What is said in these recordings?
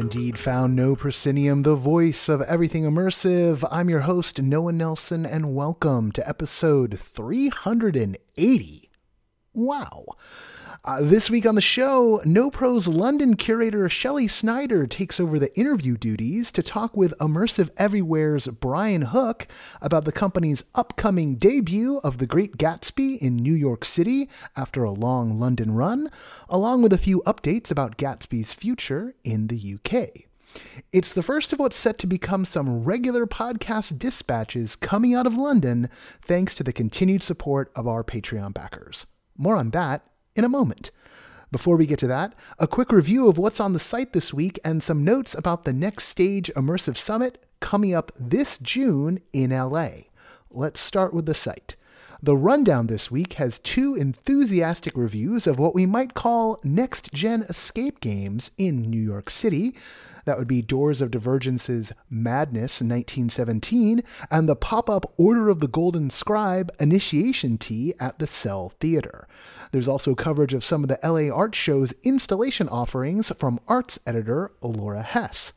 Indeed, found no proscenium, the voice of Everything Immersive. I'm your host, Noah Nelson, and welcome to episode 380. Wow. This week on the show, No Pro's London curator Shelley Snyder takes over the interview duties to talk with Immersive Everywhere's Brian Hook about the company's upcoming debut of The Great Gatsby in New York City after a long London run, along with a few updates about Gatsby's future in the UK. It's the first of what's set to become some regular podcast dispatches coming out of London, thanks to the continued support of our Patreon backers. More on that in a moment. Before we get to that, a quick review of what's on the site this week and some notes about the Next Stage Immersive Summit coming up this June in LA. Let's start with the site. The rundown this week has two enthusiastic reviews of what we might call next-gen escape games in New York City. That would be Doors of Divergence's Madness 1917 and the pop-up Order of the Golden Scribe initiation tea at the Cell Theater. There's also coverage of some of the LA Art Show's installation offerings from arts editor Laura Hess.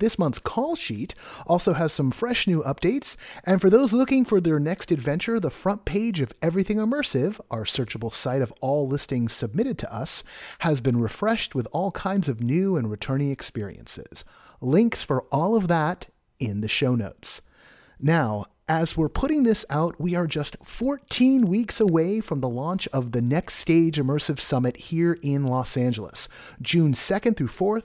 This month's call sheet also has some fresh new updates, and for those looking for their next adventure, the front page of Everything Immersive, our searchable site of all listings submitted to us, has been refreshed with all kinds of new and returning experiences. Links for all of that in the show notes. Now, as we're putting this out, we are just 14 weeks away from the launch of the Next Stage Immersive Summit here in Los Angeles, June 2nd through 4th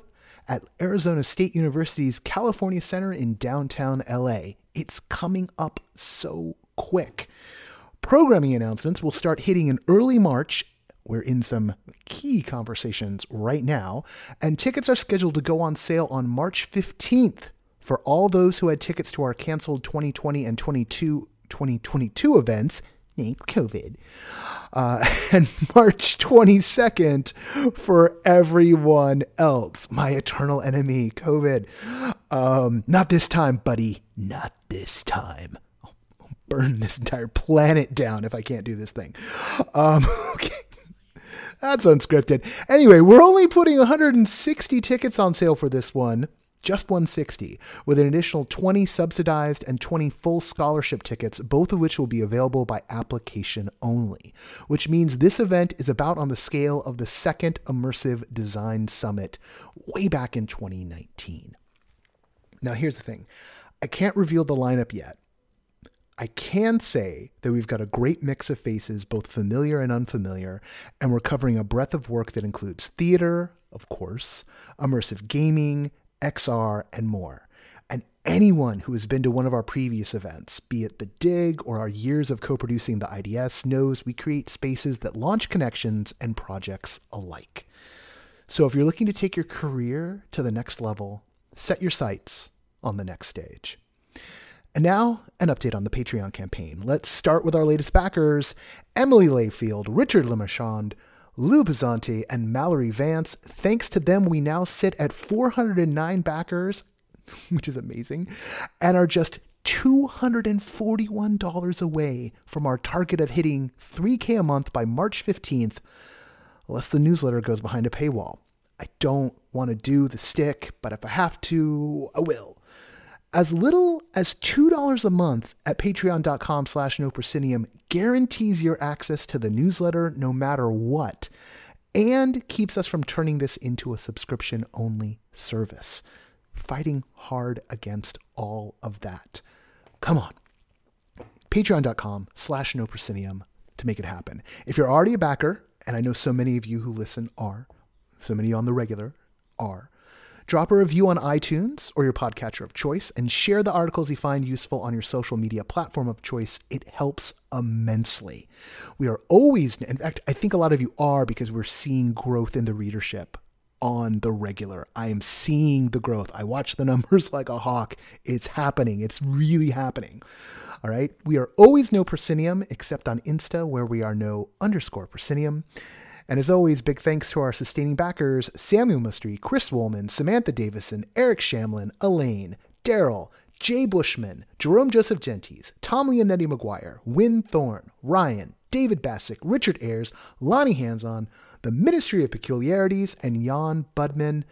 at Arizona State University's California Center in downtown LA. It's coming up so quick. Programming announcements will start hitting in early March. We're in some key conversations right now, and tickets are scheduled to go on sale on March 15th. For all those who had tickets to our canceled 2020 and 2022 events, COVID, and March 22nd for everyone else. My eternal enemy, COVID. Not this time, buddy. Not this time. I'll burn this entire planet down if I can't do this thing. Okay. That's unscripted. Anyway, we're only putting 160 tickets on sale for this one. Just 160, with an additional 20 subsidized and 20 full scholarship tickets, both of which will be available by application only, which means this event is about on the scale of the second Immersive Design Summit way back in 2019. Now, here's the thing. I can't reveal the lineup yet. I can say that we've got a great mix of faces, both familiar and unfamiliar, and we're covering a breadth of work that includes theater, of course, immersive gaming, XR, and more. And anyone who has been to one of our previous events, be it The Dig or our years of co-producing the IDS, knows we create spaces that launch connections and projects alike. So if you're looking to take your career to the next level, set your sights on the next stage. And now, an update on the Patreon campaign. Let's start with our latest backers, Emily Layfield, Richard Limachand, Lou Bizanti, and Mallory Vance. Thanks to them, we now sit at 409 backers, which is amazing, and are just $241 away from our target of hitting 3K a month by March 15th, unless the newsletter goes behind a paywall. I don't want to do the stick, but if I have to, I will. As little as $2 a month at patreon.com/noproscenium guarantees your access to the newsletter no matter what, and keeps us from turning this into a subscription-only service. Fighting hard against all of that. Come on. Patreon.com/noproscenium to make it happen. If you're already a backer, and I know so many of you who listen are, so many on the regular are, drop a review on iTunes or your podcatcher of choice and share the articles you find useful on your social media platform of choice. It helps immensely. We are always, in fact, I think a lot of you are, because we're seeing growth in the readership on the regular. I am seeing the growth. I watch the numbers like a hawk. It's happening. It's really happening. All right. We are always No Proscenium, except on Insta, where we are no_proscenium. And as always, big thanks to our sustaining backers, Samuel Mustry, Chris Woolman, Samantha Davison, Eric Shamlin, Elaine, Daryl, Jay Bushman, Jerome Joseph Gentes, Tom Leonetti McGuire, Wynn Thorne, Ryan, David Bassick, Richard Ayers, Lonnie Hands-On, The Ministry of Peculiarities, and Jan Budman.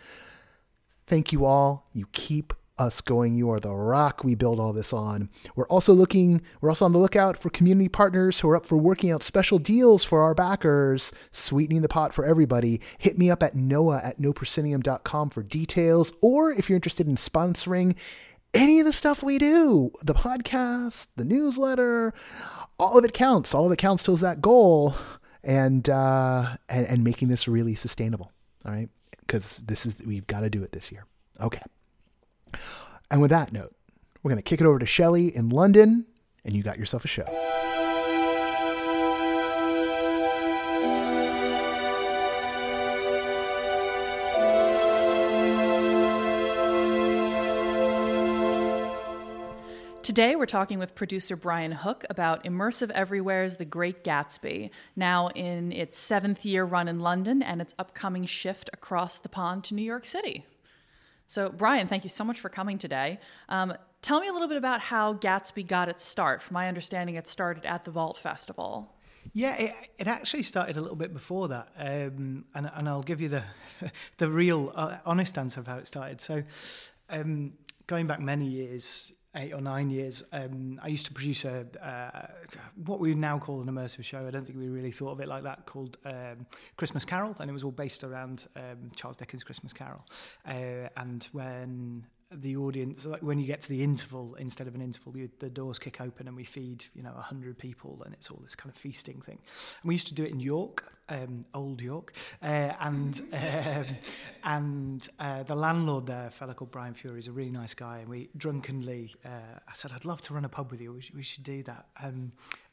Thank you all. You keep us going. You are the rock we build all this on. We're also on the lookout for community partners who are up for working out special deals for our backers, sweetening the pot for everybody. Hit me up at noah@noproscenium.com for details, or if you're interested in sponsoring any of the stuff we do, the podcast, the newsletter, all of it counts. All of it counts towards that goal and making this really sustainable. All right. Because we've got to do it this year. Okay. And with that note, we're going to kick it over to Shelley in London, and you got yourself a show. Today, we're talking with producer Brian Hook about Immersive Everywhere's The Great Gatsby, now in its 7th-year run in London and its upcoming shift across the pond to New York City. So, Brian, thank you so much for coming today. Tell me a little bit about how Gatsby got its start. From my understanding, it started at the Vault Festival. Yeah, it actually started a little bit before that, and I'll give you the real honest answer of how it started. So, going back many years, 8 or 9 years, I used to produce what we now call an immersive show. I don't think we really thought of it like that, called Christmas Carol, and it was all based around Charles Dickens' Christmas Carol. And when the audience, like when you get to the interval, instead of an interval, the doors kick open and we feed 100 people, and it's all this kind of feasting thing. And we used to do it in York, Old York, and the landlord there, a fellow called Brian Fury, is a really nice guy, and we drunkenly, I said, I'd love to run a pub with you, we should do that.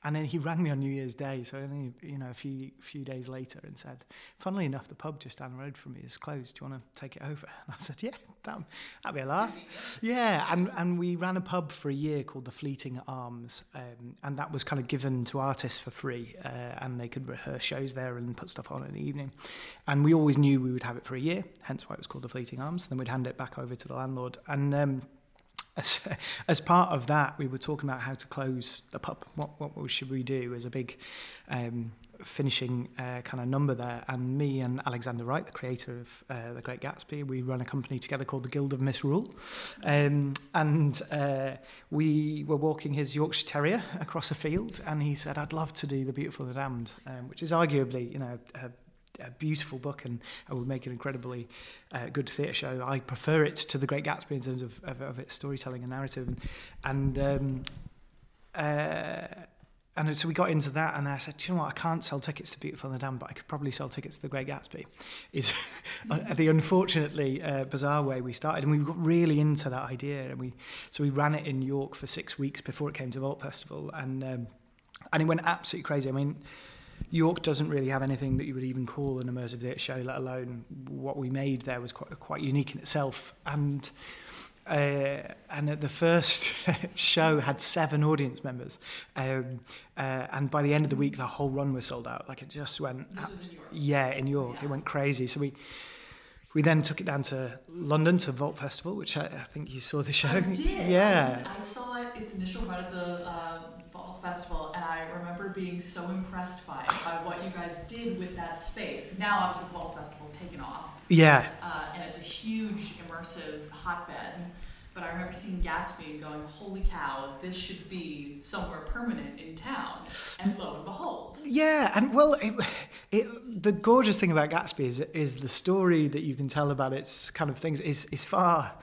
And then he rang me on New Year's Day, so only a few days later, and said, funnily enough, the pub just down the road from me is closed. Do you want to take it over? And I said, yeah, that'd be a laugh. Yeah, and we ran a pub for a year called The Fleeting Arms, and that was kind of given to artists for free, and they could rehearse shows there and put stuff on in the evening. And we always knew we would have it for a year, hence why it was called The Fleeting Arms. Then we'd hand it back over to the landlord. And as part of that, we were talking about how to close the pub. What should we do as a big finishing kind of number there? And me and Alexander Wright, the creator of The Great Gatsby, we run a company together called the Guild of Misrule. And we were walking his Yorkshire Terrier across a field, and he said, I'd love to do The Beautiful and the Damned, which is arguably, a beautiful book, and I would make an incredibly good theatre show. I prefer it to The Great Gatsby in terms of its storytelling and narrative, and so we got into that, and I said, do you know what, I can't sell tickets to Beautiful and the Damned, but I could probably sell tickets to The Great Gatsby. Is the unfortunately bizarre way we started, and we got really into that idea, and we ran it in York for 6 weeks before it came to Vault Festival, and it went absolutely crazy. I mean, York doesn't really have anything that you would even call an immersive theatre show, let alone what we made there was quite unique in itself. And at the first show had 7 audience members, and by the end of the week the whole run was sold out. Like, it just went. This was in York. Yeah, in York, yeah. It went crazy. So we then took it down to London to Vault Festival, which I think you saw the show. I did. Yeah, I saw its initial run at the Vault Festival, and I remember being so impressed by what you guys did with that space. Now, obviously, the Vault Festival's taken off. Yeah. And it's a huge, immersive hotbed. But I remember seeing Gatsby and going, holy cow, this should be somewhere permanent in town. And lo and behold. Yeah, and well, the gorgeous thing about Gatsby is the story that you can tell about its kind of things is far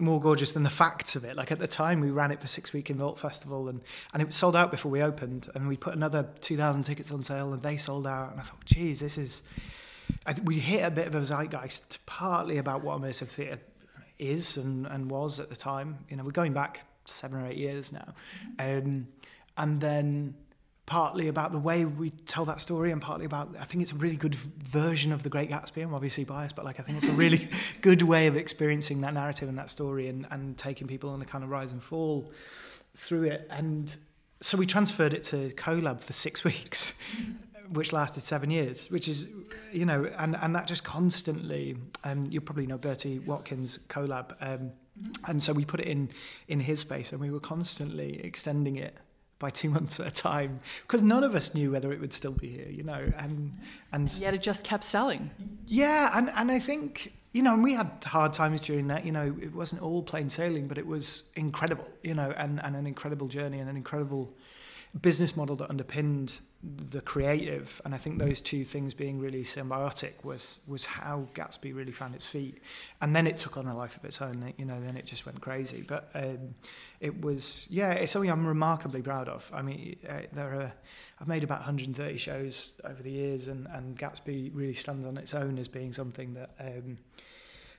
more gorgeous than the facts of it. Like, at the time, we ran it for 6 weeks in Vault Festival, and it was sold out before we opened. And we put another 2,000 tickets on sale, and they sold out. And I thought, geez, this is... we hit a bit of a zeitgeist, partly about what immersive theatre is and was at the time. We're going back 7 or 8 years now. And then partly about the way we tell that story and partly about, I think it's a really good version of The Great Gatsby. I'm obviously biased, but like I think it's a really good way of experiencing that narrative and that story and taking people on a kind of rise and fall through it. And so we transferred it to CoLab for 6 weeks, which lasted 7 years, which is, you know, and that just constantly, you probably know Bertie Watkins' CoLab, and so we put it in his space and we were constantly extending it by 2 months at a time because none of us knew whether it would still be here, you know, and yet it just kept selling. Yeah, and I think, you know, and we had hard times during that, you know, it wasn't all plain sailing, but it was incredible, you know, and an incredible journey and an incredible business model that underpinned the creative. And I think those two things being really symbiotic was how Gatsby really found its feet. And then it took on a life of its own, you know, then it just went crazy. But it was, yeah, it's something I'm remarkably proud of. I mean, I've made about 130 shows over the years, and Gatsby really stands on its own as being something that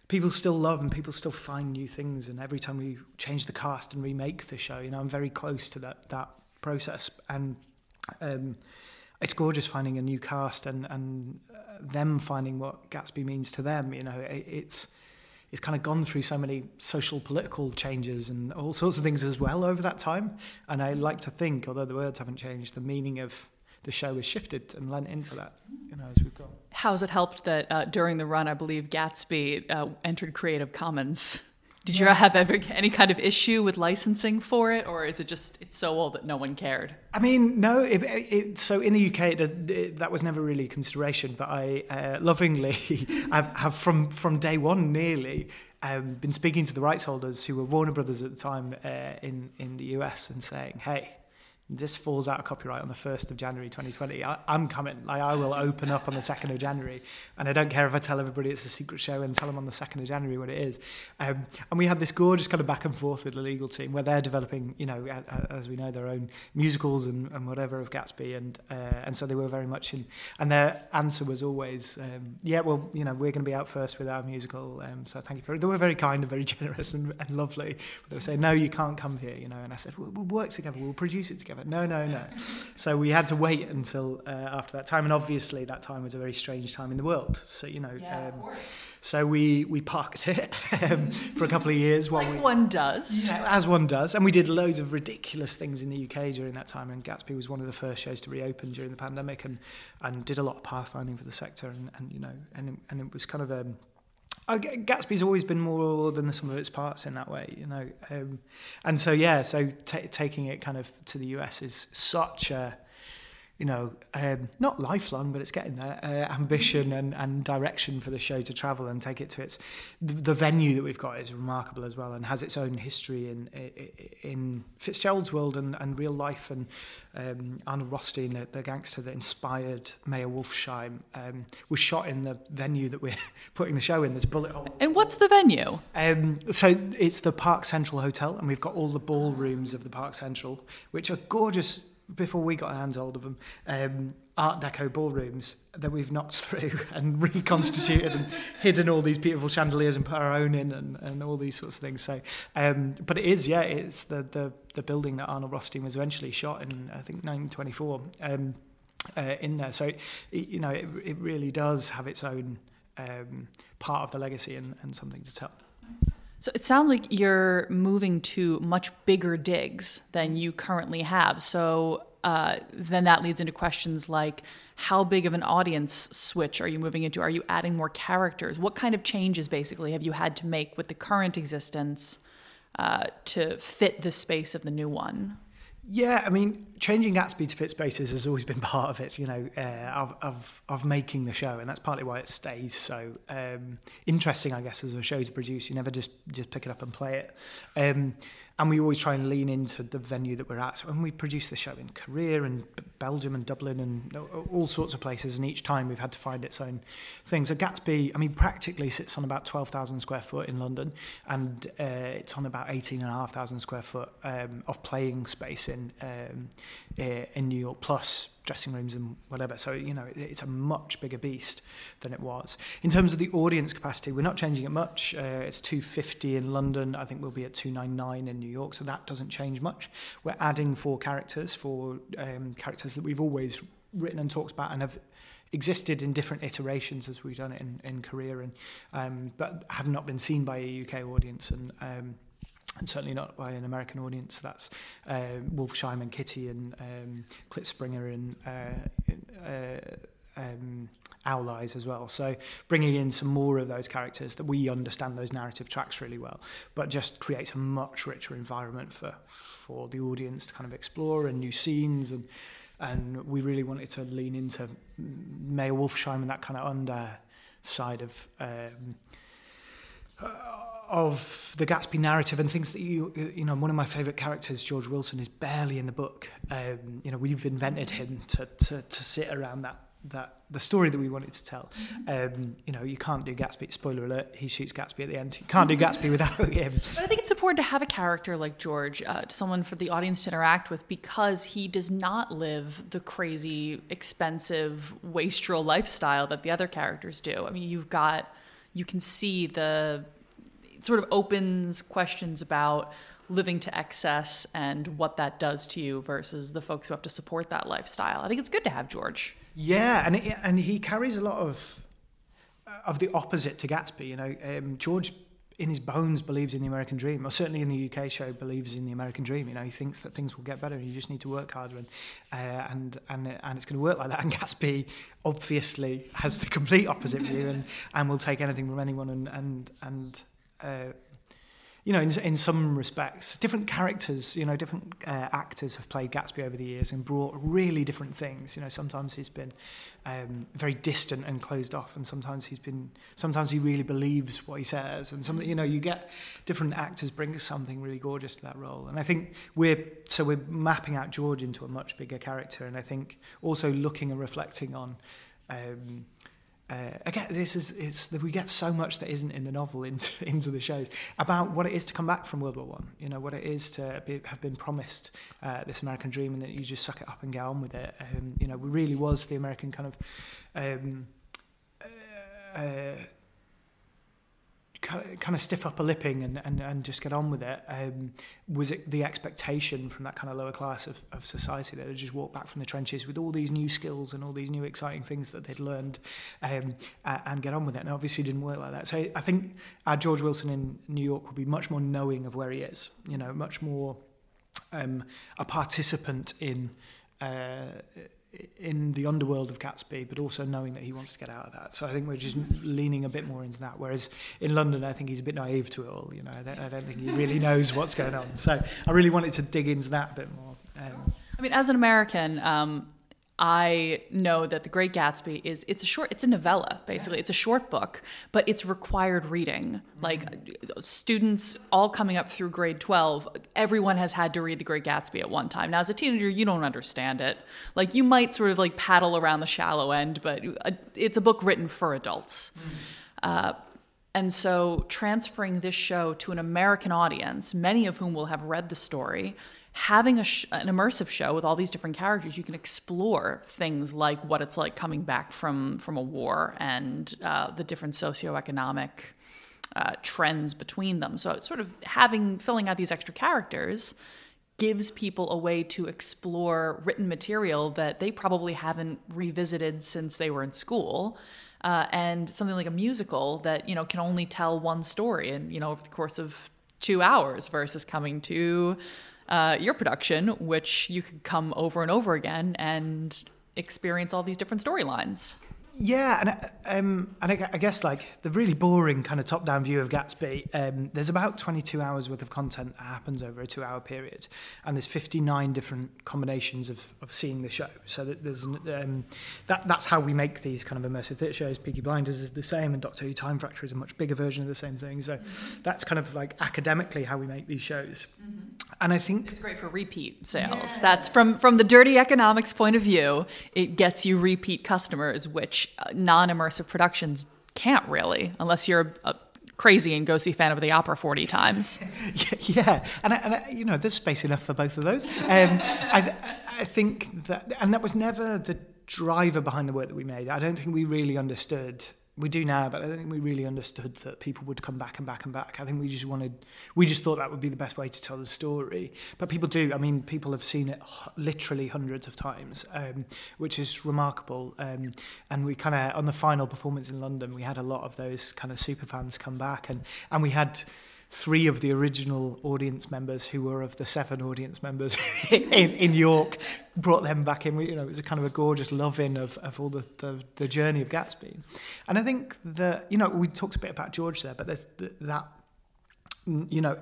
people still love and people still find new things. And every time we change the cast and remake the show, you know, I'm very close to that process, and it's gorgeous finding a new cast and them finding what Gatsby means to them. You know, it's kind of gone through so many social, political changes and all sorts of things as well over that time. And I like to think, although the words haven't changed, the meaning of the show has shifted and lent into that, you know, as we've gone. How has it helped that during the run, I believe Gatsby entered Creative Commons? Did you have any kind of issue with licensing for it, or is it just it's so old that no one cared? I mean, no. So in the UK, that was never really a consideration. But I lovingly have from day one nearly been speaking to the rights holders who were Warner Brothers at the time in the US and saying, hey, this falls out of copyright on the 1st of January 2020. I'm coming. Like, I will open up on the 2nd of January. And I don't care if I tell everybody it's a secret show and tell them on the 2nd of January what it is. And we had this gorgeous kind of back and forth with the legal team where they're developing, you know, as we know, their own musicals and whatever of Gatsby. And so they were very much in... And their answer was always, yeah, well, you know, we're going to be out first with our musical. So thank you for it. They were very kind and very generous and lovely. But they were saying, no, you can't come here, you know. And I said, we'll work together. We'll produce it together. No. So we had to wait until after that time, and obviously that time was a very strange time in the world. So you know, so we parked it for a couple of years. While one does, as one does, and we did loads of ridiculous things in the UK during that time. And Gatsby was one of the first shows to reopen during the pandemic, and did a lot of pathfinding for the sector, and you know, and it was kind of a. Gatsby's always been more than the sum of its parts in that way, you know, and so yeah, so taking it kind of to the US is such a, you know, not lifelong, but it's getting there, ambition and direction for the show to travel and take it to its. The venue that we've got is remarkable as well and has its own history in Fitzgerald's world and real life, and Arnold Rothstein, the gangster that inspired Meyer Wolfsheim, was shot in the venue that we're putting the show in. There's bullet holes. And what's the venue? So it's the Park Central Hotel, and we've got all the ballrooms of the Park Central, which are gorgeous. Before we got our hands hold of them, Art Deco ballrooms that we've knocked through and reconstituted and hidden all these beautiful chandeliers and put our own in and all these sorts of things. So, but it is, yeah, it's the building that Arnold Rothstein was eventually shot in, I think, 1924, in there. So, you know, it really does have its own part of the legacy and something to tell. So it sounds like you're moving to much bigger digs than you currently have. So then that leads into questions like, how big of an audience switch are you moving into? Are you adding more characters? What kind of changes, basically, have you had to make with the current existence to fit the space of the new one? Yeah, I mean, changing Gatsby to fit spaces has always been part of it, you know, of making the show, and that's partly why it stays so interesting, I guess, as a show to produce. You never just pick it up and play it. And we always try and lean into the venue that we're at. So when we produce the show in Korea and Belgium and Dublin and all sorts of places, and each time we've had to find its own thing. So Gatsby, I mean, practically sits on about 12,000 square foot in London, and it's on about 18,500 square foot of playing space in New York, plus dressing rooms and whatever. So, you know, it's a much bigger beast than it was. In terms of the audience capacity, we're not changing it much. It's 250 in London. I think we'll be at 299 in New York, so that doesn't change much. We're adding four characters that we've always written and talked about and have existed in different iterations as we've done it in Korea, and but have not been seen by a UK audience, and certainly not by an American audience. So that's Wolfsheim and Kitty, and Klitspringer, and Owl Eyes as well. So bringing in some more of those characters that we understand those narrative tracks really well, but just creates a much richer environment for the audience to kind of explore, and new scenes, and we really wanted to lean into Meyer Wolfsheim and that kind of underside of the Gatsby narrative, and things that you know, one of my favourite characters, George Wilson, is barely in the book. You know, we've invented him to sit around that the story that we wanted to tell. You know, you can't do Gatsby, spoiler alert, he shoots Gatsby at the end. You can't do Gatsby without him. But I think it's important to have a character like George, someone for the audience to interact with, because he does not live the crazy, expensive, wastrel lifestyle that the other characters do. I mean, you can see it sort of opens questions about living to excess and what that does to you versus the folks who have to support that lifestyle. I think it's good to have George. Yeah, and he carries a lot of the opposite to Gatsby. You know, George in his bones believes in the American dream, or certainly in the UK show believes in the American dream. You know, he thinks that things will get better and you just need to work harder, and it's going to work like that. And Gatsby obviously has the complete opposite view and will take anything from anyone, and you know, in some respects, different characters, you know, different actors have played Gatsby over the years and brought really different things. You know, sometimes he's been very distant and closed off, and sometimes he really believes what he says, and something, you know, you get different actors bring something really gorgeous to that role. And I think we're mapping out George into a much bigger character, and I think also looking and reflecting on. Again, we get so much that isn't in the novel into the shows about what it is to come back from World War One. You know, what it is to have been promised this American dream, and that you just suck it up and get on with it. You know, it really was the American kind of stiff upper lipping and just get on with it. Was it the expectation from that kind of lower class of society that they just walked back from the trenches with all these new skills and all these new exciting things that they'd learned and get on with it? And obviously it didn't work like that. So I think our George Wilson in New York would be much more knowing of where he is, you know, much more a participant in the underworld of Gatsby, but also knowing that he wants to get out of that. So I think we're just leaning a bit more into that. Whereas in London, I think he's a bit naive to it all. You know, I don't think he really knows what's going on. So I really wanted to dig into that a bit more. I mean, as an American, I know that The Great Gatsby it's a novella, basically. Yeah. It's a short book, but it's required reading. Mm-hmm. Like, students all coming up through grade 12, everyone has had to read The Great Gatsby at one time. Now, as a teenager, you don't understand it. Like, you might sort of like paddle around the shallow end, but it's a book written for adults. Mm-hmm. And so transferring this show to an American audience, many of whom will have read the story, having an immersive show with all these different characters, you can explore things like what it's like coming back from a war, and the different socioeconomic trends between them. So it's sort of filling out these extra characters gives people a way to explore written material that they probably haven't revisited since they were in school. And something like a musical that, you know, can only tell one story, and, you know, over the course of 2 hours, versus coming to your production, which you could come over and over again and experience all these different storylines. Yeah, and I guess, like, the really boring kind of top-down view of Gatsby, there's about 22 hours worth of content that happens over a 2-hour period, and there's 59 different combinations of seeing the show. So that's how we make these kind of immersive theatre shows. Peaky Blinders is the same, and Doctor Who Time Fracture is a much bigger version of the same thing. So mm-hmm. that's kind of like academically how we make these shows. Mm-hmm. And I think it's great for repeat sales. Yeah. That's from the dirty economics point of view, it gets you repeat customers, which non-immersive productions can't really, unless you're a crazy and go see Phantom of the Opera 40 times. Yeah, and you know, there's space enough for both of those. I think that, and that was never the driver behind the work that we made. I don't think we really understood. We do now, but I don't think we really understood that people would come back and back and back. I think we just thought that would be the best way to tell the story. But people do. I mean, people have seen it literally hundreds of times, which is remarkable. And we kind of, on the final performance in London, we had a lot of those kind of super fans come back. And we had three of the original audience members who were of the seven audience members in York, brought them back in. It was a kind of a gorgeous love-in of all the journey of Gatsby. And I think that, we talked a bit about George there, but there's that,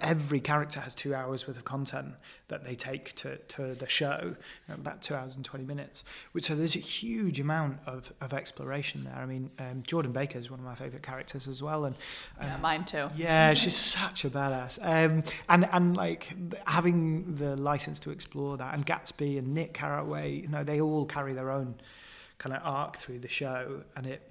every character has 2 hours worth of content that they take to the show, about 2 hours and 20 minutes. So there's a huge amount of exploration there. I mean, Jordan Baker is one of my favourite characters as well. And yeah, mine too. Yeah, she's such a badass. And like having the license to explore that, and Gatsby and Nick Carraway, they all carry their own kind of arc through the show, and it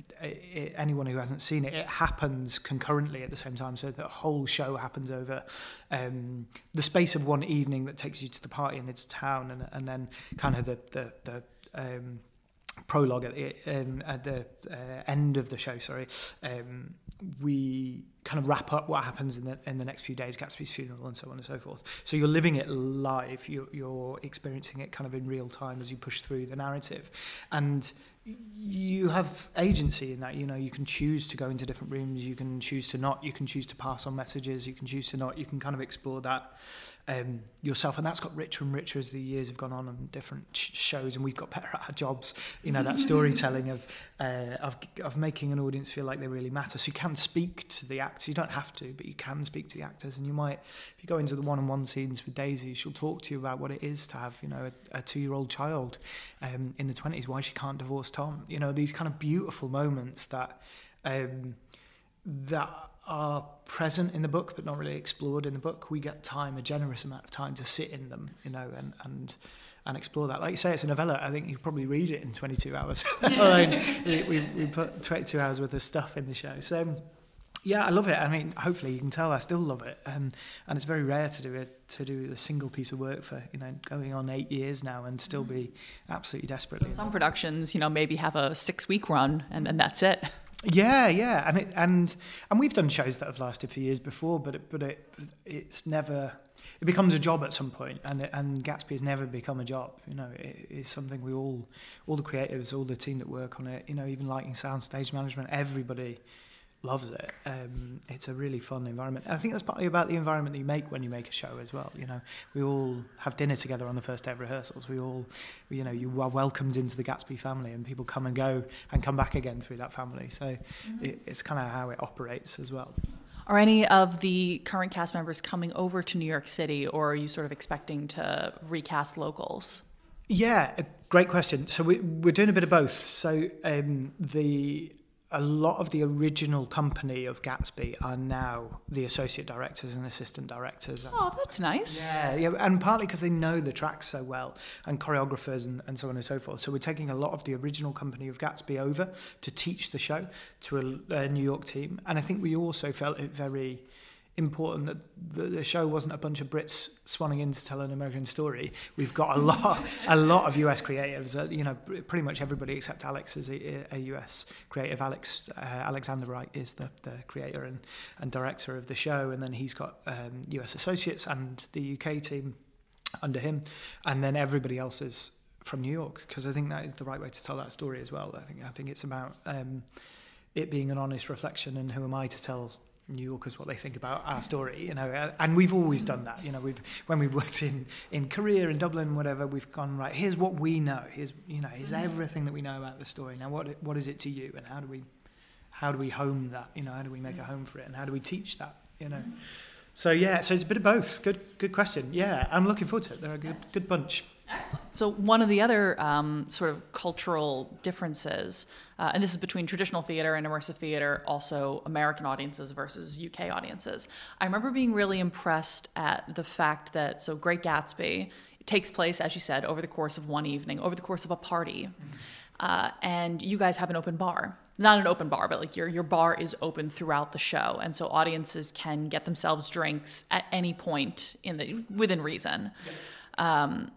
anyone who hasn't seen it happens concurrently at the same time, so the whole show happens over the space of one evening that takes you to the party in its town, and then kind of the prologue at the end of the show, we kind of wrap up what happens in the next few days, Gatsby's funeral and so on and so forth. So you're living it live, you're experiencing it kind of in real time as you push through the narrative. And you have agency in that, you can choose to go into different rooms, you can choose to not, you can choose to pass on messages, you can choose to not, you can kind of explore that yourself. And that's got richer and richer as the years have gone on, and different shows, and we've got better at our jobs, that storytelling of making an audience feel like they really matter. So you can speak to the actors, you don't have to, but you can speak to the actors, and you might, if you go into the one-on-one scenes with Daisy, she'll talk to you about what it is to have a two-year-old child in the 20s, why she can't divorce Tom, these kind of beautiful moments that that are present in the book but not really explored in the book. We get a generous amount of time to sit in them, and explore that. Like you say, it's a novella. I think you could probably read it in 22 hours. I mean, we put 22 hours worth of stuff in the show. So yeah, I love it. I mean, hopefully you can tell I still love it, and it's very rare to do a single piece of work for going on 8 years now and still be absolutely desperately. But some productions, maybe have a 6-week run and that's it. Yeah, and we've done shows that have lasted for years before, but it becomes a job at some point, and Gatsby has never become a job. It is something we all the creatives, all the team that work on it, even lighting, sound, stage management, everybody loves it. It's a really fun environment. I think that's partly about the environment that you make when you make a show as well. We all have dinner together on the first day of rehearsals. We all, you are welcomed into the Gatsby family, and people come and go and come back again through that family. So it's kind of how it operates as well. Are any of the current cast members coming over to New York City, or are you sort of expecting to recast locals? Yeah, great question. So we're doing a bit of both. So a lot of the original company of Gatsby are now the associate directors and assistant directors. Oh, that's nice. Yeah, and partly because they know the tracks so well, and choreographers and so on and so forth. So we're taking a lot of the original company of Gatsby over to teach the show to a New York team. And I think we also felt it very important that the show wasn't a bunch of Brits swanning in to tell an American story. We've got a lot of US creatives. Pretty much everybody except Alex is a US creative. Alexander Wright is the creator and director of the show, and then he's got US associates and the UK team under him, and then everybody else is from New York, because I think that is the right way to tell that story as well. I think it's about it being an honest reflection, and who am I to tell New Yorkers what they think about our story, and we've always done that. When we've worked in Korea, in Dublin, whatever, we've gone, right, here's what we know, here's everything that we know about the story. Now what is it to you, and how do we home that, how do we make a home for it, and how do we teach that, So yeah, so it's a bit of both. Good question. Yeah, I'm looking forward to it. They're a good bunch. Excellent. So one of the other sort of cultural differences, and this is between traditional theater and immersive theater, also American audiences versus UK audiences. I remember being really impressed at the fact that, so Great Gatsby takes place, as you said, over the course of one evening, over the course of a party. Mm-hmm. And you guys have an open bar. Not an open bar, but like your bar is open throughout the show, and so audiences can get themselves drinks at any point within reason. Yep.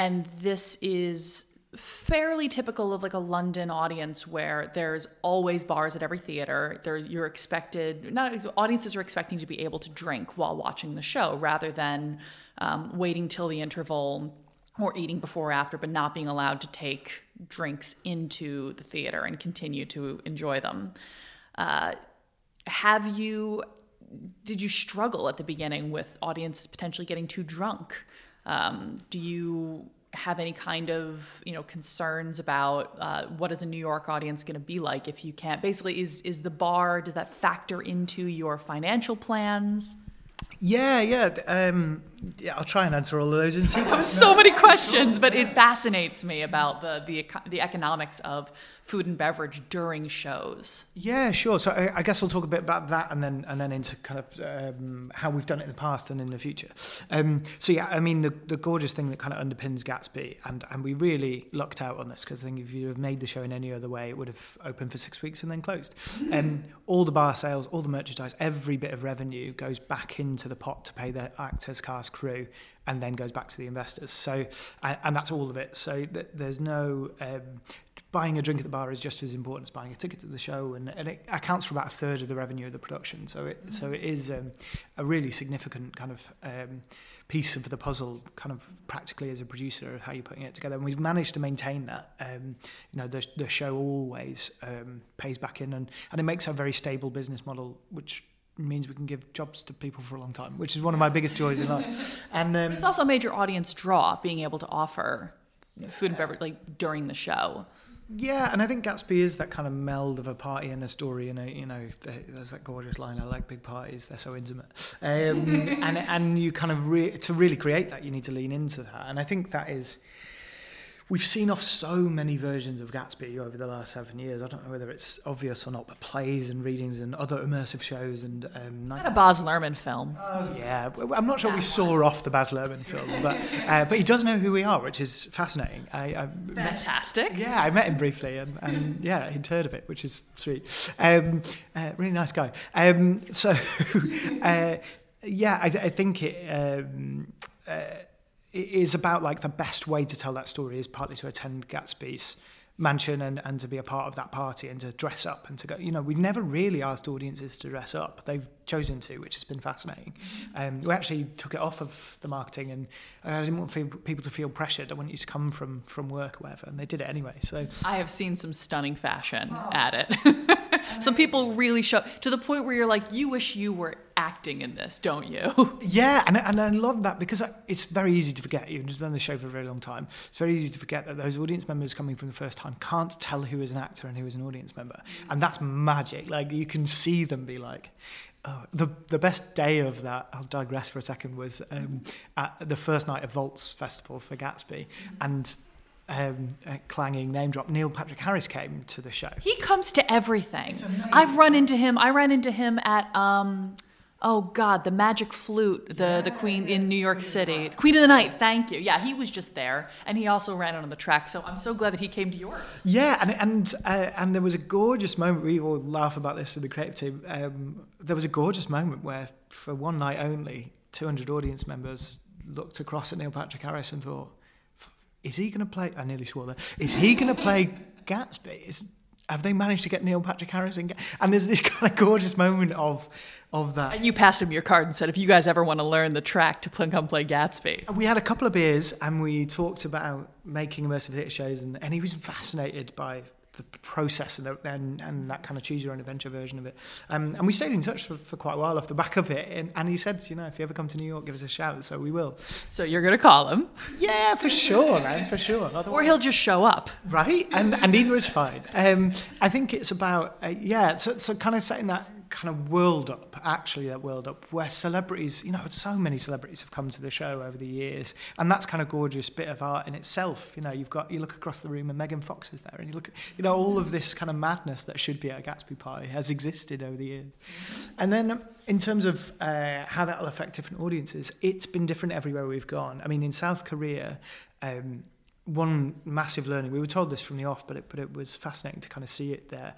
And this is fairly typical of like a London audience where there's always bars at every theater. Audiences are expecting to be able to drink while watching the show rather than waiting till the interval or eating before or after, but not being allowed to take drinks into the theater and continue to enjoy them. Did you struggle at the beginning with audiences potentially getting too drunk? Do you have any kind of, concerns about what is a New York audience going to be like if you can't? Basically, is the bar, does that factor into your financial plans? Yeah. I'll try and answer all of those in sequence. So many questions, but it fascinates me about the economics of food and beverage during shows. Yeah, sure. So I guess I'll talk a bit about that and then into kind of how we've done it in the past and in the future. The gorgeous thing that kind of underpins Gatsby, and we really lucked out on this because I think if you have made the show in any other way, it would have opened for 6 weeks and then closed. All the bar sales, all the merchandise, every bit of revenue goes back into the pot to pay the actors, cast, crew, and then goes back to the investors. So, and that's all of it. So there's no buying a drink at the bar is just as important as buying a ticket to the show, and it accounts for about a third of the revenue of the production. So it is a really significant kind of piece of the puzzle, kind of practically as a producer, of how you're putting it together. And we've managed to maintain that. The show always pays back in, and it makes a very stable business model, which means we can give jobs to people for a long time, which is one of my biggest joys in life. And it's also a major audience draw, being able to offer food and beverage like during the show. Yeah, and I think Gatsby is that kind of meld of a party and a story. There's that gorgeous line, "I like big parties; they're so intimate." And you kind of to really create that, you need to lean into that. And I think that is. We've seen off so many versions of Gatsby over the last 7 years. I don't know whether it's obvious or not, but plays and readings and other immersive shows and... and a Baz Luhrmann film. Yeah, I'm not sure we saw off the Baz Luhrmann film, but he does know who we are, which is fascinating. Fantastic. I met him briefly and he'd heard of it, which is sweet. Really nice guy. I think it... it is about like the best way to tell that story is partly to attend Gatsby's mansion and to be a part of that party and to dress up and to go. We've never really asked audiences to dress up. They've chosen to, which has been fascinating. We actually took it off of the marketing, and I didn't want people to feel pressured. I wanted you to come from work or whatever, and they did it anyway. So I have seen some stunning fashion at it. Some people really show to the point where you're like, you wish you were acting in this, don't you? Yeah, and I love that because it's very easy to forget. You've done the show for a very long time. It's very easy to forget that those audience members coming from the first time can't tell who is an actor and who is an audience member. And that's magic. Like, you can see them be like... The best day of that, I'll digress for a second, was at the first night of Vault Festival for Gatsby. And... a clanging name drop, Neil Patrick Harris came to the show. He comes to everything. I've run into him. I ran into him at the Magic Flute, the Queen in New York City. Queen of the Night, thank you. Yeah, he was just there. And he also ran on the track, so I'm so glad that he came to yours. Yeah, and there was a gorgeous moment. We all laugh about this in the creative team. There was a gorgeous moment where, for one night only, 200 audience members looked across at Neil Patrick Harris and thought, is he going to play... I nearly swore there. Is he going to play Gatsby? Have they managed to get Neil Patrick Harris in? And there's this kind of gorgeous moment of that. And you passed him your card and said, if you guys ever want to learn the track to come play Gatsby. We had a couple of beers and we talked about making immersive theatre shows and he was fascinated by the process and that kind of choose your own adventure version of it. And we stayed in touch for quite a while off the back of it. And he said, if you ever come to New York, give us a shout. So we will. So you're going to call him? Yeah, for sure, man, for sure. Or he'll just show up. Right? And either is fine. I think it's about, so kind of setting that kind of world up where celebrities, so many celebrities have come to the show over the years, and that's kind of gorgeous bit of art in itself. You look across the room and Megan Fox is there, and you look, all of this kind of madness that should be at a Gatsby party has existed over the years. And then in terms of how that will affect different audiences, it's been different everywhere we've gone. I mean, in South Korea, one massive learning, we were told this from the off, but it was fascinating to kind of see it there.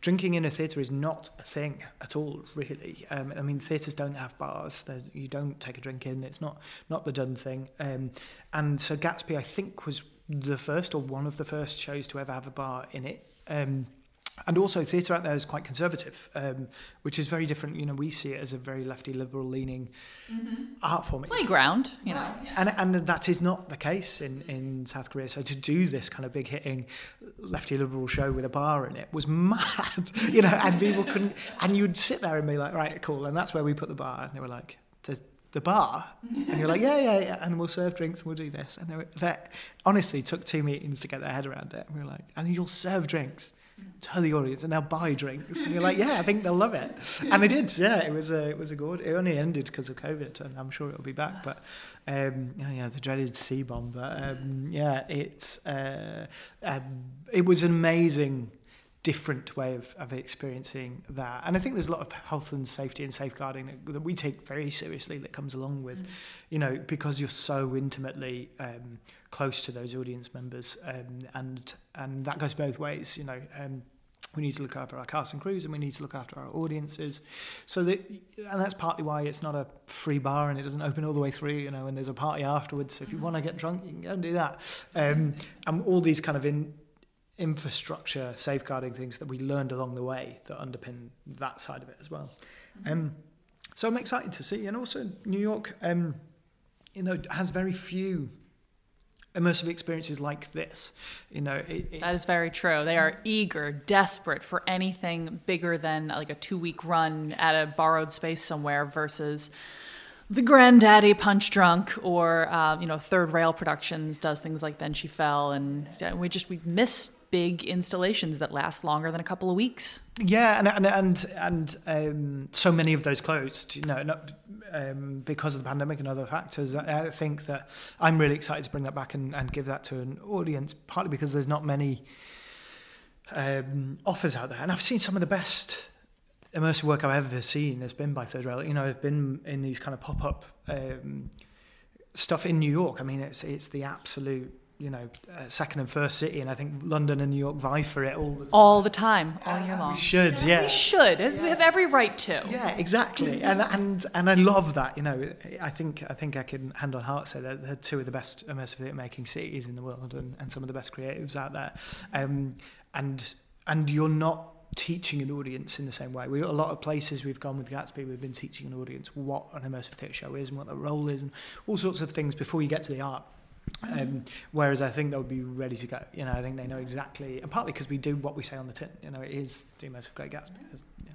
Drinking in a theatre is not a thing at all, really. I mean, theatres don't have bars. You don't take a drink in. It's not the done thing. And so Gatsby, I think, was the first or one of the first shows to ever have a bar in it. And also theatre out there is quite conservative, which is very different. You know, we see it as a very lefty, liberal-leaning art form. Playground, you know. Yeah. And that is not the case in South Korea. So to do this kind of big-hitting, lefty, liberal show with a bar in it was mad, you know, and people couldn't... And you'd sit there and be like, right, cool, and that's where we put the bar. And they were like... the bar, and you're like, yeah, and we'll serve drinks and we'll do this. And they honestly took 2 meetings to get their head around it. And we were like, and you'll serve drinks to the audience and they'll buy drinks. And you're like, yeah, I think they'll love it. And they did, yeah, it was a good, it only ended because of COVID and I'm sure it'll be back. But the dreaded C-bomb, but it was an amazing different way of experiencing that. And I think there's a lot of health and safety and safeguarding that we take very seriously that comes along with, you know, because you're so intimately close to those audience members, and that goes both ways, you know. We need to look after our cast and crews and we need to look after our audiences. And that's partly why it's not a free bar and it doesn't open all the way through, you know, and there's a party afterwards. So if you want to get drunk, you can go and do that. And all these kind of infrastructure safeguarding things that we learned along the way that underpin that side of it as well. So I'm excited to see, and also New York, you know, has very few immersive experiences like this. You know, that is very true. They are eager, desperate for anything bigger than like a 2-week run at a borrowed space somewhere versus the granddaddy Punch Drunk, or Third Rail Productions does things like Then She Fell, and we missed big installations that last longer than a couple of weeks. Yeah, and so many of those closed, you know, because of the pandemic and other factors. I think that I'm really excited to bring that back and give that to an audience, partly because there's not many offers out there, and I've seen some of the best immersive work I've ever seen has been by Third Rail. You know, I've been in these kind of pop-up stuff in New York. I mean, it's the absolute, you know, second and first city, and I think London and New York vie for it all the time. All the time, all year long. We should, yeah. We should. Yeah. We have every right to. Yeah, exactly. And I love that, you know. I think I can hand on heart say that they're two of the best immersive theatre-making cities in the world, and some of the best creatives out there. And you're not teaching an audience in the same way. A lot of places we've gone with Gatsby, we've been teaching an audience what an immersive theatre show is and what the role is and all sorts of things before you get to the art. Whereas I think they'll be ready to go. You know, I think they know exactly, and partly because we do what we say on the tin. You know, it is the immersive Great Gatsby. Yeah.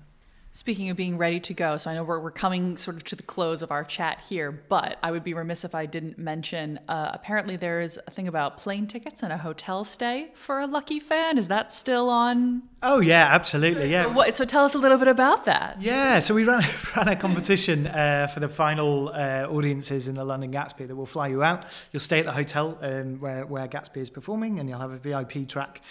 Speaking of being ready to go, so I know we're coming sort of to the close of our chat here, but I would be remiss if I didn't mention, apparently there is a thing about plane tickets and a hotel stay for a lucky fan. Is that still on? Oh, yeah, absolutely, yeah. So tell us a little bit about that. Yeah, so we ran a competition for the final audiences in the London Gatsby that will fly you out. You'll stay at the hotel where Gatsby is performing, and you'll have a VIP track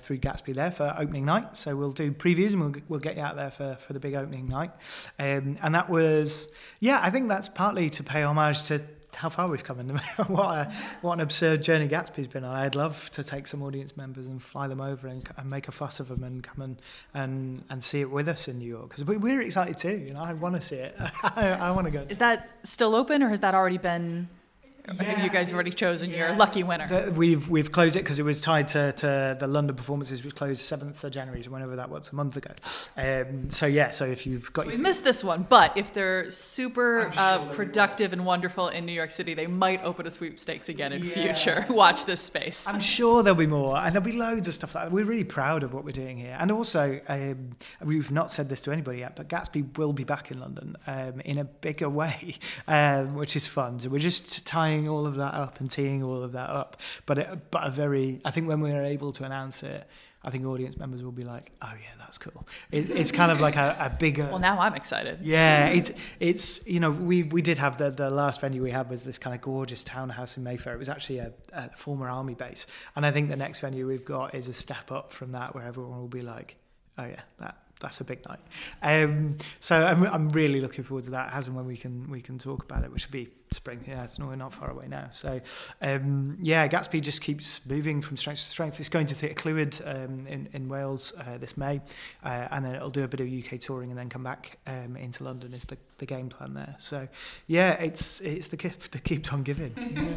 through Gatsby there for opening night. So we'll do previews, and we'll get you out there for the big opening night. And that was, yeah, I think that's partly to pay homage to how far we've come and what an absurd journey Gatsby's been on. I'd love to take some audience members and fly them over and make a fuss of them and come and see it with us in New York, because we're excited too. You know, I want to see it. I want to go. Is that still open, or has that already been? Yeah, have you guys already chosen your lucky winner? We've closed it because it was tied to the London performances. We closed 7th of January, whenever that was, a month ago. So if you've got... We missed this one, but if they're super productive and wonderful in New York City, they might open a sweepstakes again in future. Watch this space. I'm sure there'll be more, and there'll be loads of stuff like that. We're really proud of what we're doing here. And also, we've not said this to anybody yet, but Gatsby will be back in London in a bigger way, which is fun. So we're just teeing all of that up, I think when we're able to announce it, I think audience members will be like, oh yeah, that's cool. It's kind of like a bigger... Well, now I'm excited. Yeah, it's you know, we did have the last venue we had was this kind of gorgeous townhouse in Mayfair. It was actually a former army base, and I think the next venue we've got is a step up from that, where everyone will be like, oh yeah, that that's a big night. So I'm really looking forward to that, as and when we can talk about it, which will be spring. Yeah, it's not far away now. So Gatsby just keeps moving from strength to strength. It's going to Theatre Clwyd in Wales this May, and then it'll do a bit of UK touring and then come back into London is the game plan there. So yeah, it's the gift that keeps on giving. Yeah.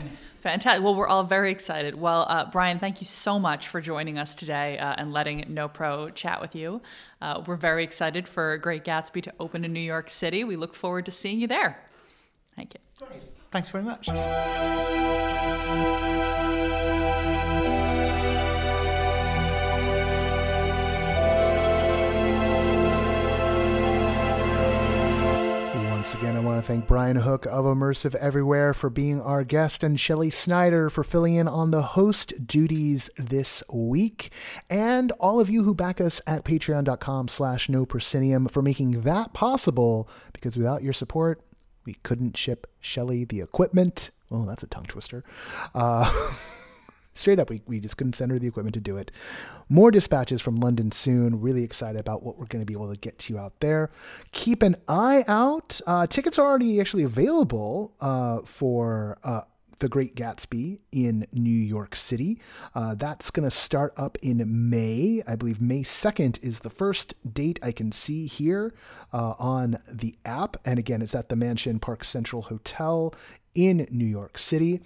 Fantastic. Well, we're all very excited. Well, Brian, thank you so much for joining us today and letting NoPro chat with you. We're very excited for Great Gatsby to open in New York City. We look forward to seeing you there. Thank you. Great. Thanks very much. Once again, I want to thank Brian Hook of Immersive Everywhere for being our guest and Shelley Snyder for filling in on the host duties this week. And all of you who back us at patreon.com/noproscenium for making that possible, because without your support, we couldn't ship Shelley the equipment. Oh, that's a tongue twister. Straight up, we just couldn't send her the equipment to do it. More dispatches from London soon. Really excited about what we're going to be able to get to you out there. Keep an eye out. Tickets are already actually available for The Great Gatsby in New York City. That's going to start up in May. I believe May 2nd is the first date I can see here on the app. And again, it's at the Mansion Park Central Hotel in New York City.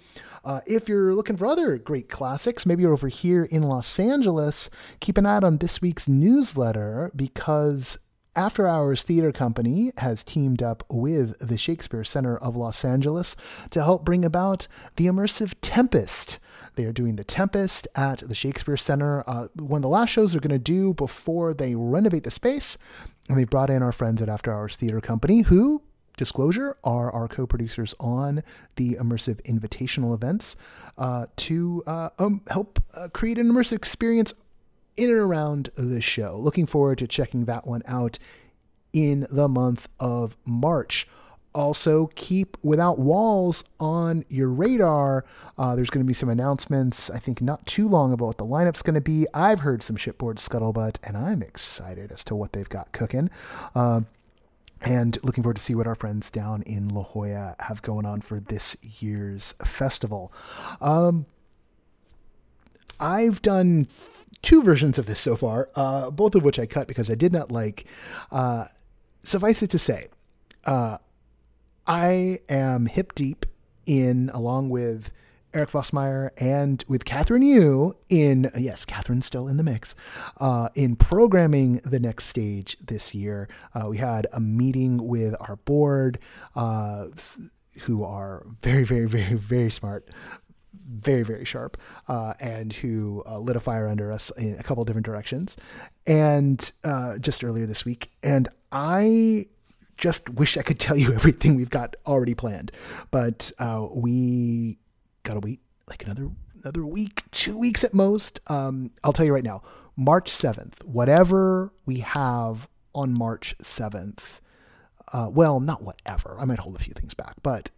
If you're looking for other great classics, maybe you're over here in Los Angeles, keep an eye out on this week's newsletter, because After Hours Theater Company has teamed up with the Shakespeare Center of Los Angeles to help bring about the immersive Tempest. They are doing the Tempest at the Shakespeare Center. One of the last shows they're going to do before they renovate the space. And they brought in our friends at After Hours Theater Company, who, disclosure, are our co-producers on the immersive invitational events, to help create an immersive experience in and around the show. Looking forward to checking that one out in the month of March. Also, keep Without Walls on your radar. There's going to be some announcements, I think, not too long about what the lineup's going to be. I've heard some shipboard scuttlebutt, and I'm excited as to what they've got cooking. And looking forward to see what our friends down in La Jolla have going on for this year's festival. I've done two versions of this so far, both of which I cut because I did not like. Suffice it to say, I am hip deep in, along with Eric Vossmeyer and with Catherine Yu in, yes, Catherine's still in the mix, in programming the Next Stage this year. We had a meeting with our board, who are very, very, very, very smart, very, very sharp, and who lit a fire under us in a couple different directions. And just earlier this week, and I just wish I could tell you everything we've got already planned, but we gotta wait like another week, 2 weeks at most. I'll tell you right now, March 7th, whatever we have on March 7th, well, not whatever, I might hold a few things back, but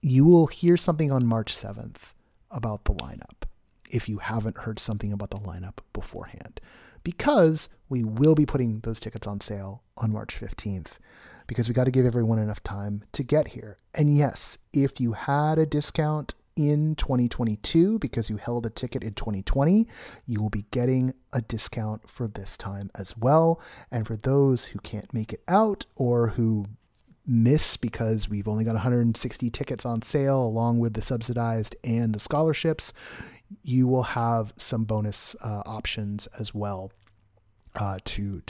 you will hear something on March 7th about the lineup if you haven't heard something about the lineup beforehand, because we will be putting those tickets on sale on March 15th. Because we got to give everyone enough time to get here. And yes, if you had a discount in 2022 because you held a ticket in 2020, you will be getting a discount for this time as well. And for those who can't make it out or who miss because we've only got 160 tickets on sale along with the subsidized and the scholarships, you will have some bonus options as well to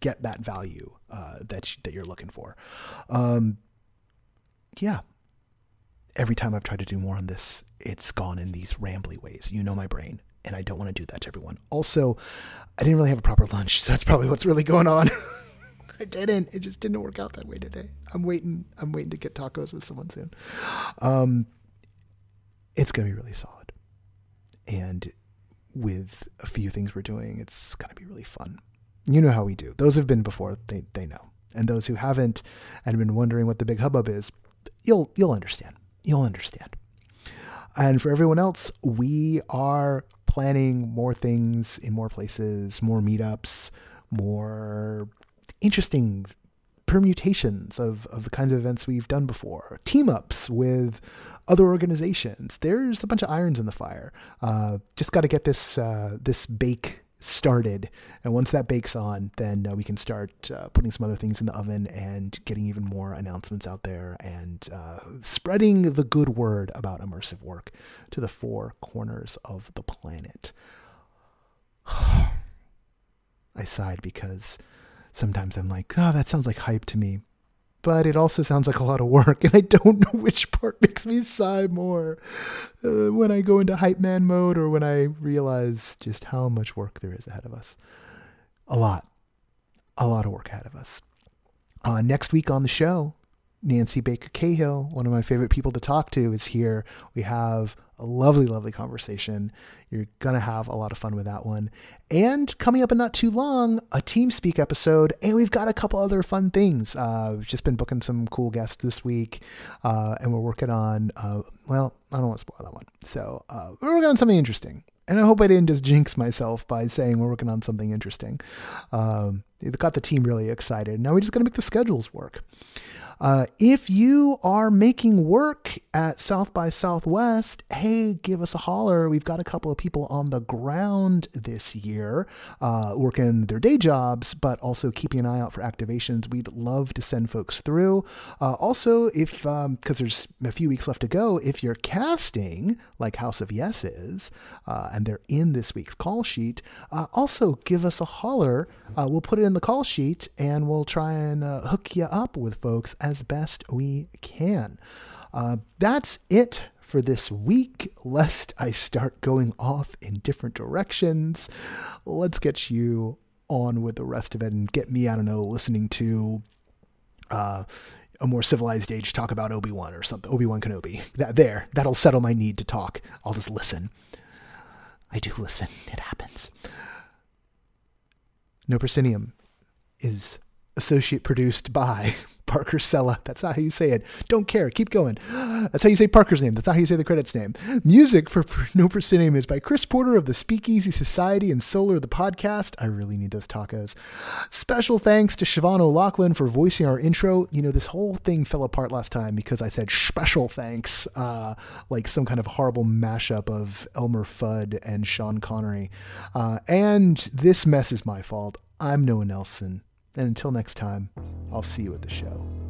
get that value that you're looking for. Yeah. Every time I've tried to do more on this, it's gone in these rambly ways. You know my brain, and I don't want to do that to everyone. Also, I didn't really have a proper lunch, so that's probably what's really going on. It just didn't work out that way today. I'm waiting to get tacos with someone soon. It's going to be really solid. And with a few things we're doing, it's going to be really fun. You know how we do. Those who've been before, they know. And those who haven't and have been wondering what the big hubbub is, you'll understand. You'll understand. And for everyone else, we are planning more things in more places, more meetups, more interesting permutations of the kinds of events we've done before, team-ups with other organizations. There's a bunch of irons in the fire. Just got to get this bake started. And once that bake's on, then we can start putting some other things in the oven and getting even more announcements out there and spreading the good word about immersive work to the four corners of the planet. I sighed because sometimes I'm like, oh, that sounds like hype to me. But it also sounds like a lot of work, and I don't know which part makes me sigh more when I go into hype man mode or when I realize just how much work there is ahead of us. A lot of work ahead of us. Next week on the show, Nancy Baker Cahill, one of my favorite people to talk to, is here. We have a lovely, lovely conversation. You're going to have a lot of fun with that one. And coming up in not too long, a Team Speak episode. And we've got a couple other fun things. We've just been booking some cool guests this week. And we're working on, well, I don't want to spoil that one. So we're working on something interesting. And I hope I didn't just jinx myself by saying we're working on something interesting. It got the team really excited. Now we just got to make the schedules work. If you are making work at South by Southwest, hey, give us a holler. We've got a couple of people on the ground this year working their day jobs, but also keeping an eye out for activations. We'd love to send folks through. Also, if because there's a few weeks left to go, if you're casting like House of Yes is, and they're in this week's call sheet, also give us a holler. We'll put it in the call sheet, and we'll try and hook you up with folks as best we can. That's it for this week. Lest I start going off in different directions, let's get you on with the rest of it and get me, I don't know, listening to a more civilized age talk about Obi-Wan or something. Obi-Wan Kenobi. That'll settle my need to talk. I'll just listen. I do listen. It happens. No Proscenium is associate produced by Parker Sella. That's not how you say it. Don't care. Keep going. That's how you say Parker's name. That's not how you say the credits name. Music for No Proscenium is by Chris Porter of the Speakeasy Society and Solar the Podcast. I really need those tacos. Special thanks to Siobhan O'Loughlin for voicing our intro. You know, this whole thing fell apart last time because I said special thanks, like some kind of horrible mashup of Elmer Fudd and Sean Connery. And this mess is my fault. I'm Noah Nelson. And until next time, I'll see you at the show.